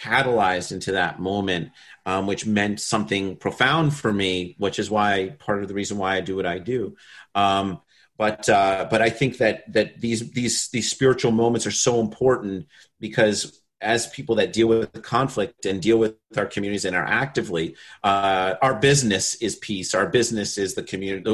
catalyzed into that moment, um, which meant something profound for me, which is why part of the reason why I do what I do. Um, But uh, but I think that that these these these spiritual moments are so important, because as people that deal with the conflict and deal with our communities and are actively, uh, our business is peace. Our business is the community.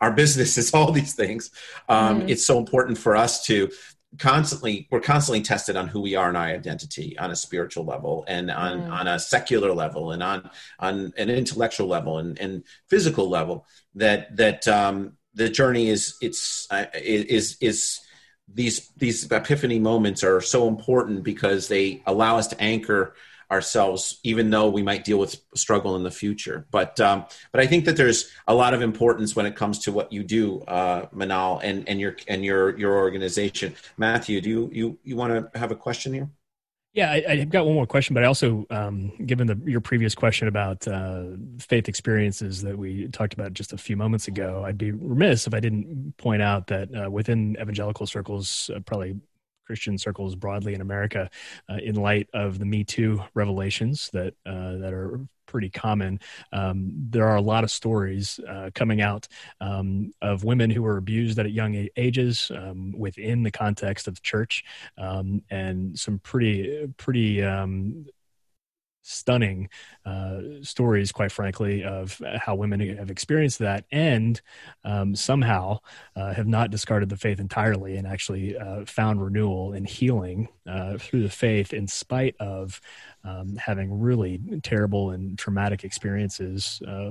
Our business is all these things. Um, mm-hmm. It's so important for us to constantly, we're constantly tested on who we are and our identity on a spiritual level, and on, mm-hmm. on a secular level, and on on an intellectual level, and, and physical level, that, that um, the journey is it's uh, is is these these epiphany moments are so important, because they allow us to anchor ourselves, even though we might deal with struggle in the future. But um, but I think that there's a lot of importance when it comes to what you do, uh, Manal, and, and your and your your organization. Matthew, do you you, you want to have a question here? Yeah, I, I've got one more question, but I also, um, given the, your previous question about uh, faith experiences that we talked about just a few moments ago, I'd be remiss if I didn't point out that uh, within evangelical circles, uh, probably Christian circles broadly in America, uh, in light of the Me Too revelations that uh, that are pretty common, um, there are a lot of stories uh, coming out um, of women who were abused at young ages um, within the context of church, um, and some pretty pretty um, stunning uh, stories, quite frankly, of how women have experienced that, and um, somehow uh, have not discarded the faith entirely, and actually uh, found renewal and healing uh, through the faith, in spite of um, having really terrible and traumatic experiences uh,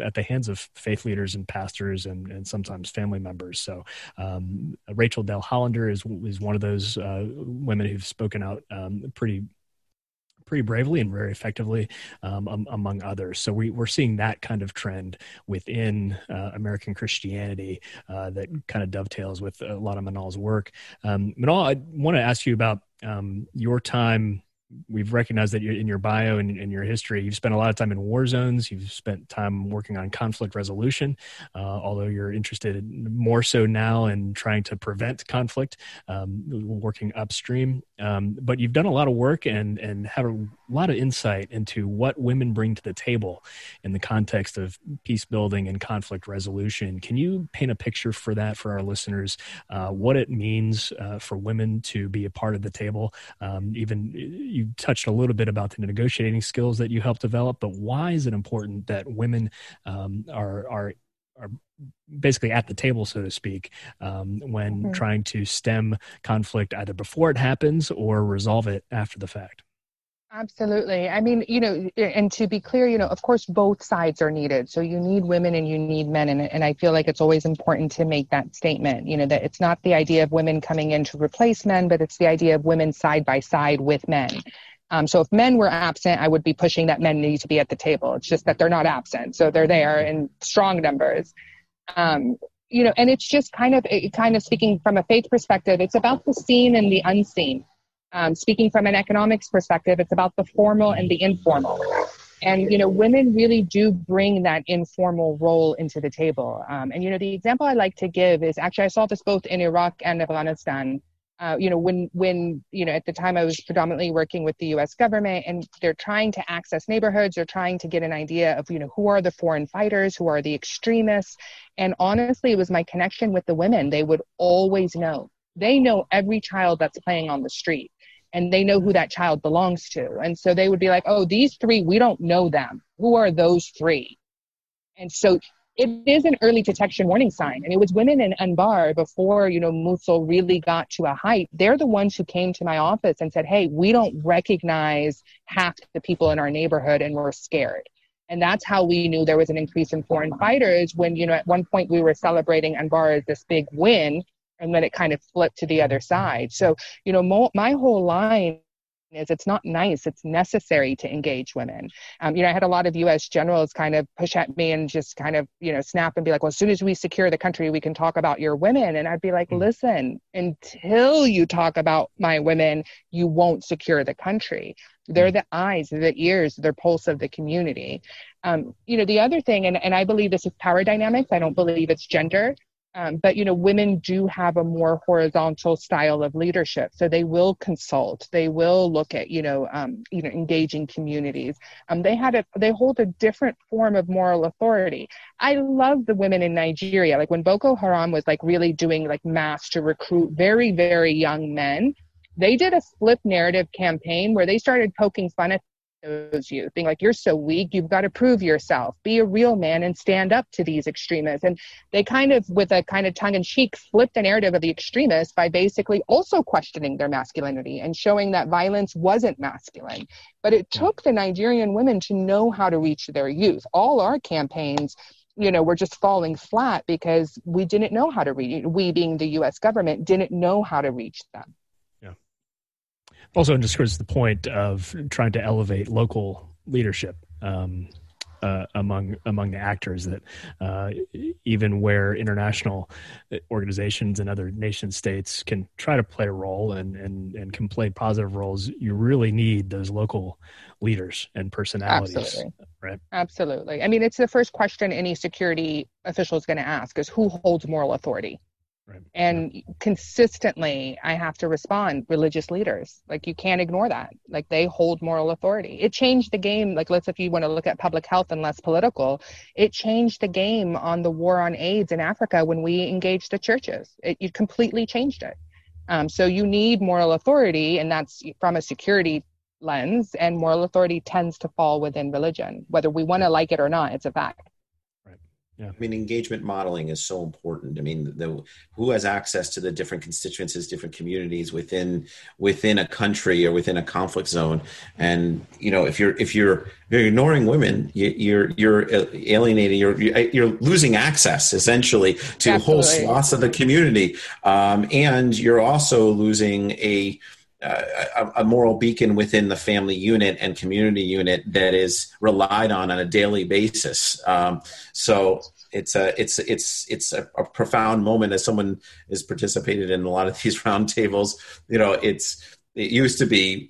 at the hands of faith leaders and pastors, and, and sometimes family members. So um, Rachel Dell Hollander is, is one of those uh, women who've spoken out um, pretty pretty bravely and very effectively, um, um, among others. So we, we're seeing that kind of trend within uh, American Christianity uh, that kind of dovetails with a lot of Manal's work. Um, Manal, I want to ask you about um, your time. We've recognized that you're, in your bio and in your history, you've spent a lot of time in war zones. You've spent time working on conflict resolution, uh, although you're interested more so now in trying to prevent conflict, um, working upstream. Um, but you've done a lot of work and and have a lot of insight into what women bring to the table in the context of peace building and conflict resolution. Can you paint a picture for that for our listeners, uh, what it means uh, for women to be a part of the table? Um, even you touched a little bit about the negotiating skills that you helped develop, but why is it important that women um, are are are basically at the table, so to speak, um, when mm-hmm. trying to stem conflict either before it happens or resolve it after the fact? Absolutely. I mean, you know, and to be clear, you know, of course, both sides are needed. So you need women and you need men. And, and I feel like it's always important to make that statement, you know, that it's not the idea of women coming in to replace men, but it's the idea of women side by side with men. Um, so if men were absent, I would be pushing that men need to be at the table. It's just that they're not absent. So they're there in strong numbers. Um, you know, and it's just kind of, it, kind of speaking from a faith perspective, it's about the seen and the unseen. Um, speaking from an economics perspective, it's about the formal and the informal. And, you know, women really do bring that informal role into the table. Um, and, you know, the example I like to give is actually I saw this both in Iraq and Afghanistan. Uh, you know, when, when, you know, at the time I was predominantly working with the U S government, and they're trying to access neighborhoods, they're trying to get an idea of, you know, who are the foreign fighters, who are the extremists. And honestly, it was my connection with the women. They would always know. They know every child that's playing on the street. And they know who that child belongs to. And so they would be like, oh, these three, we don't know them. Who are those three? And so it is an early detection warning sign. And it was women in Anbar before, you know, Mosul really got to a height. They're the ones who came to my office and said, hey, we don't recognize half the people in our neighborhood and we're scared. And that's how we knew there was an increase in foreign fighters when, you know, at one point we were celebrating Anbar as this big win. And then it kind of flipped to the other side. So, you know, my whole line is it's not nice. It's necessary to engage women. Um, you know, I had a lot of U S generals kind of push at me and just kind of, you know, snap and be like, well, as soon as we secure the country, we can talk about your women. And I'd be like, listen, until you talk about my women, you won't secure the country. They're the eyes, they're the ears, they're pulse of the community. Um, you know, the other thing, and, and I believe this is power dynamics. I don't believe it's gender. Um, but, you know, women do have a more horizontal style of leadership. So they will consult. They will look at, you know, um, you know, engaging communities. Um, they had a, they hold a different form of moral authority. I love the women in Nigeria. Like when Boko Haram was like really doing like mass to recruit very, very young men, they did a flip narrative campaign where they started poking fun at those youth, being like, you're so weak, you've got to prove yourself, be a real man and stand up to these extremists. And they kind of, with a kind of tongue-in-cheek, flipped the narrative of the extremists by basically also questioning their masculinity and showing that violence wasn't masculine. But it took the Nigerian women to know how to reach their youth. All our campaigns, you know, we're just falling flat because we didn't know how to reach, we being the U S government, didn't know how to reach them. Also underscores the point of trying to elevate local leadership um, uh, among among the actors that uh, even where international organizations and other nation states can try to play a role and, and, and can play positive roles, you really need those local leaders and personalities. Absolutely. Right? Absolutely. I mean, it's the first question any security official is going to ask is who holds moral authority? Right. And consistently, I have to respond, religious leaders. Like, you can't ignore that. Like, they hold moral authority. It changed the game. Like, let's, if you want to look at public health and less political, it changed the game on the war on AIDS in Africa when we engaged the churches. It, it completely changed it. Um, so you need moral authority, and that's from a security lens, and moral authority tends to fall within religion. Whether we want to like it or not, it's a fact. Yeah. I mean, engagement modeling is so important. I mean, the, who has access to the different constituencies, different communities within within a country or within a conflict zone? And you know, if you're if you're, you're ignoring women, you, you're you're alienating, you're you're losing access essentially to whole swaths of the community, um, and you're also losing a. Uh, a, a moral beacon within the family unit and community unit that is relied on on a daily basis. Um, so it's a, it's, it's, it's a, a profound moment as someone has participated in a lot of these roundtables. You know, it's, it used to be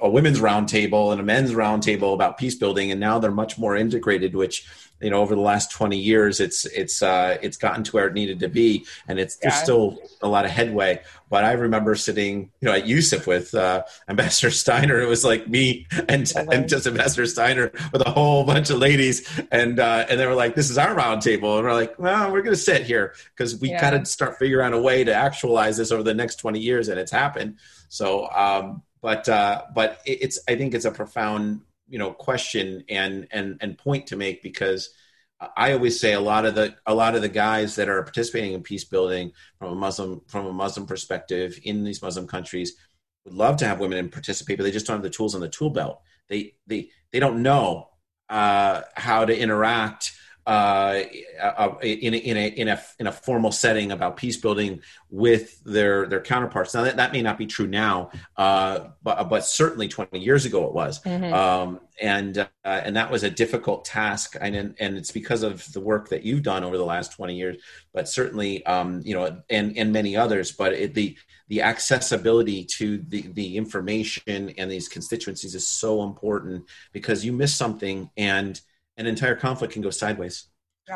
a women's roundtable and a men's roundtable about peace building. And now they're much more integrated, which, you know, over the last twenty years, it's, it's, uh, it's gotten to where it needed to be. And it's, yeah. There's still a lot of headway, but I remember sitting, you know, at U S I P with, uh, Ambassador Steiner. It was like me and, oh, and just Ambassador Steiner with a whole bunch of ladies. And, uh, and they were like, this is our round table. And we're like, well, we're going to sit here because we yeah. got to start figuring out a way to actualize this over the next twenty years. And it's happened. So, um, but, uh, but it, it's, I think it's a profound you know, question and, and, and point to make, because I always say a lot of the, a lot of the guys that are participating in peace building from a Muslim, from a Muslim perspective in these Muslim countries would love to have women participate, but they just don't have the tools on the tool belt. They, they, they don't know uh, how to interact uh, in a, in a, in a, in a formal setting about peace building with their, their counterparts. Now that, that may not be true now, uh, but, but certainly twenty years ago it was. Mm-hmm. Um, and, uh, and that was a difficult task. And, and it's because of the work that you've done over the last twenty years, but certainly, um, you know, and, and many others, but it, the, the accessibility to the, the information and these constituencies is so important, because you miss something and, an entire conflict can go sideways.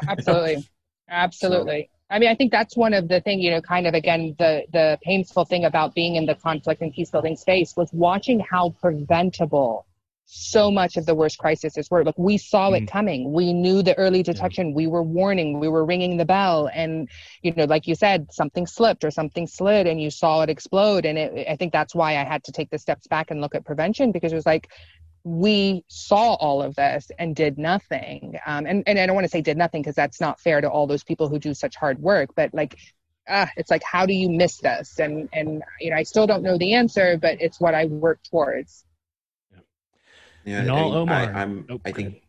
Absolutely. Absolutely. I mean, I think that's one of the thing, you know, kind of, again, the, the painful thing about being in the conflict and peace building space was watching how preventable so much of the worst crises were. Like, we saw it coming. We knew the early detection. Yeah. We were warning. We were ringing the bell. And, you know, like you said, something slipped or something slid and you saw it explode. And it, I think that's why I had to take the steps back and look at prevention, because it was like, we saw all of this and did nothing. Um, and, and I don't want to say did nothing, because that's not fair to all those people who do such hard work, but like, uh, it's like, how do you miss this? And, and, you know, I still don't know the answer, but it's what I work towards. Yeah. yeah Manal Omar. I, I'm, oh, I think,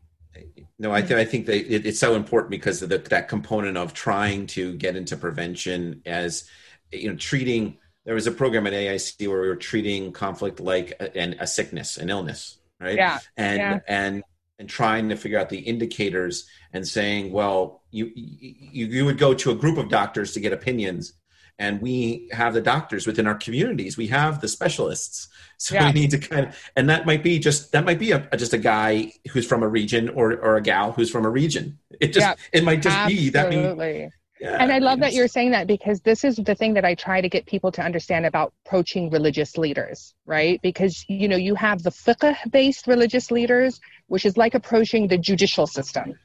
no, I, th- I think that it, it's so important because of the, that component of trying to get into prevention as, you know, treating there was a program at A I C where we were treating conflict like a, and a sickness, an illness, right? Yeah. And, yeah. and, and trying to figure out the indicators and saying, well, you, you, you would go to a group of doctors to get opinions, and we have the doctors within our communities. We have the specialists. So yeah. we need to kind of, and that might be just, that might be a, just a guy who's from a region or, or a gal who's from a region. It just, yeah. it might just Absolutely. be that. Absolutely. Yeah, and I love yes. that you're saying that, because this is the thing that I try to get people to understand about approaching religious leaders, right? Because, you know, you have the fiqh-based religious leaders, which is like approaching the judicial system.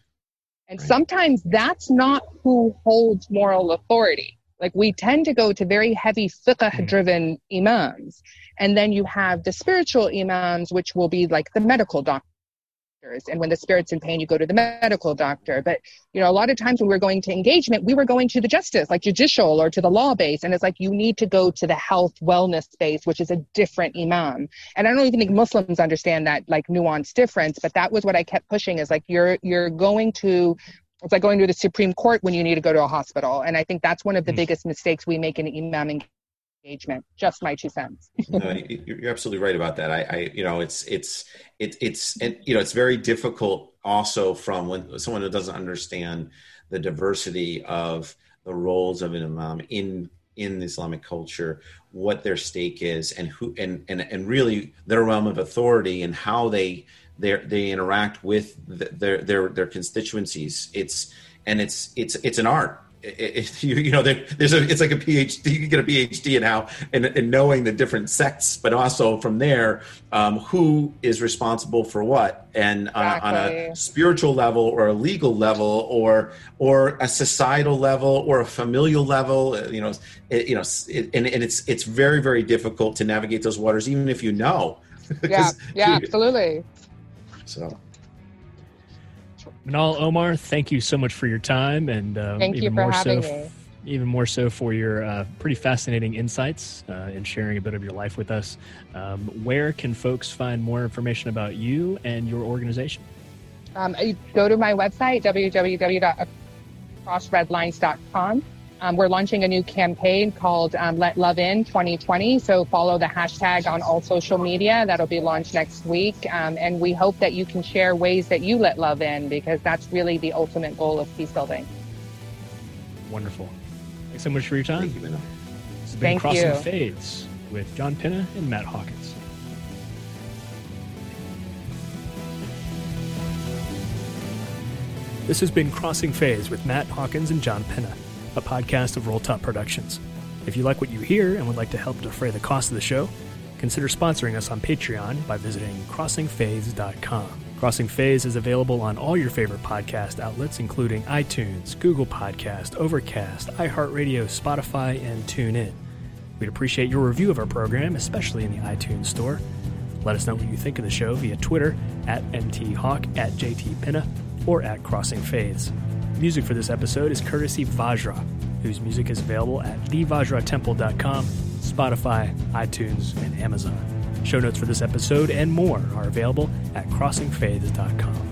And right. sometimes that's not who holds moral authority. Like, we tend to go to very heavy fiqh-driven mm-hmm. imams. And then you have the spiritual imams, which will be like the medical doctor. And when the spirit's in pain, you go to the medical doctor. But, you know, a lot of times when we were going to engagement, we were going to the justice, like judicial, or to the law base. And it's like, you need to go to the health wellness base, which is a different imam. And I don't even think Muslims understand that, like, nuanced difference. But that was what I kept pushing, is like, you're you're going to, it's like going to the Supreme Court when you need to go to a hospital. And I think that's one of the mm-hmm. biggest mistakes we make in imam engagement. Engagement. Just my two cents. No, you're absolutely right about that. I, I, you know, it's, it's, it, it's, it, you know, it's very difficult also from when someone who doesn't understand the diversity of the roles of an imam in, in Islamic culture, what their stake is, and who, and, and, and really their realm of authority and how they, they, they interact with the, their, their, their constituencies. It's, and it's, it's, it's an art. It, it, you, you know, there, there's a, it's like a PhD. You can get a PhD in how, in, in knowing the different sects, but also from there, um, who is responsible for what, and exactly. on, a, on a spiritual level, or a legal level, or or a societal level, or a familial level. You know, it, you know, it, and, and it's it's very very difficult to navigate those waters, even if you know. yeah, yeah, absolutely. So. Manal Omar, thank you so much for your time, and um, thank even you for more having so, me. even more so for your uh, pretty fascinating insights uh, and sharing a bit of your life with us. Um, where can folks find more information about you and your organization? Um, you go to my website, w w w dot across red lines dot com. Um, we're launching a new campaign called um, Let Love In twenty twenty. So follow the hashtag on all social media. That'll be launched next week. Um, and we hope that you can share ways that you let love in, because that's really the ultimate goal of peace building. Wonderful. Thanks so much for your time. Thank you. This has been Thank Crossing you. Phase with John Pinna and Matt Hawkins. This has been Crossing Phase with Matt Hawkins and John Pinna, a podcast of Roll Top Productions. If you like what you hear and would like to help defray the cost of the show, consider sponsoring us on Patreon by visiting crossing phase dot com. Crossing Phase is available on all your favorite podcast outlets, including iTunes, Google Podcast, Overcast, iHeartRadio, Spotify, and TuneIn. We'd appreciate your review of our program, especially in the iTunes store. Let us know what you think of the show via Twitter, at M T Hawk, at J T Pinna, or at Crossing Phase. Music for this episode is courtesy Vajra, whose music is available at the vajra temple dot com, Spotify, iTunes, and Amazon. Show notes for this episode and more are available at crossing faiths dot com.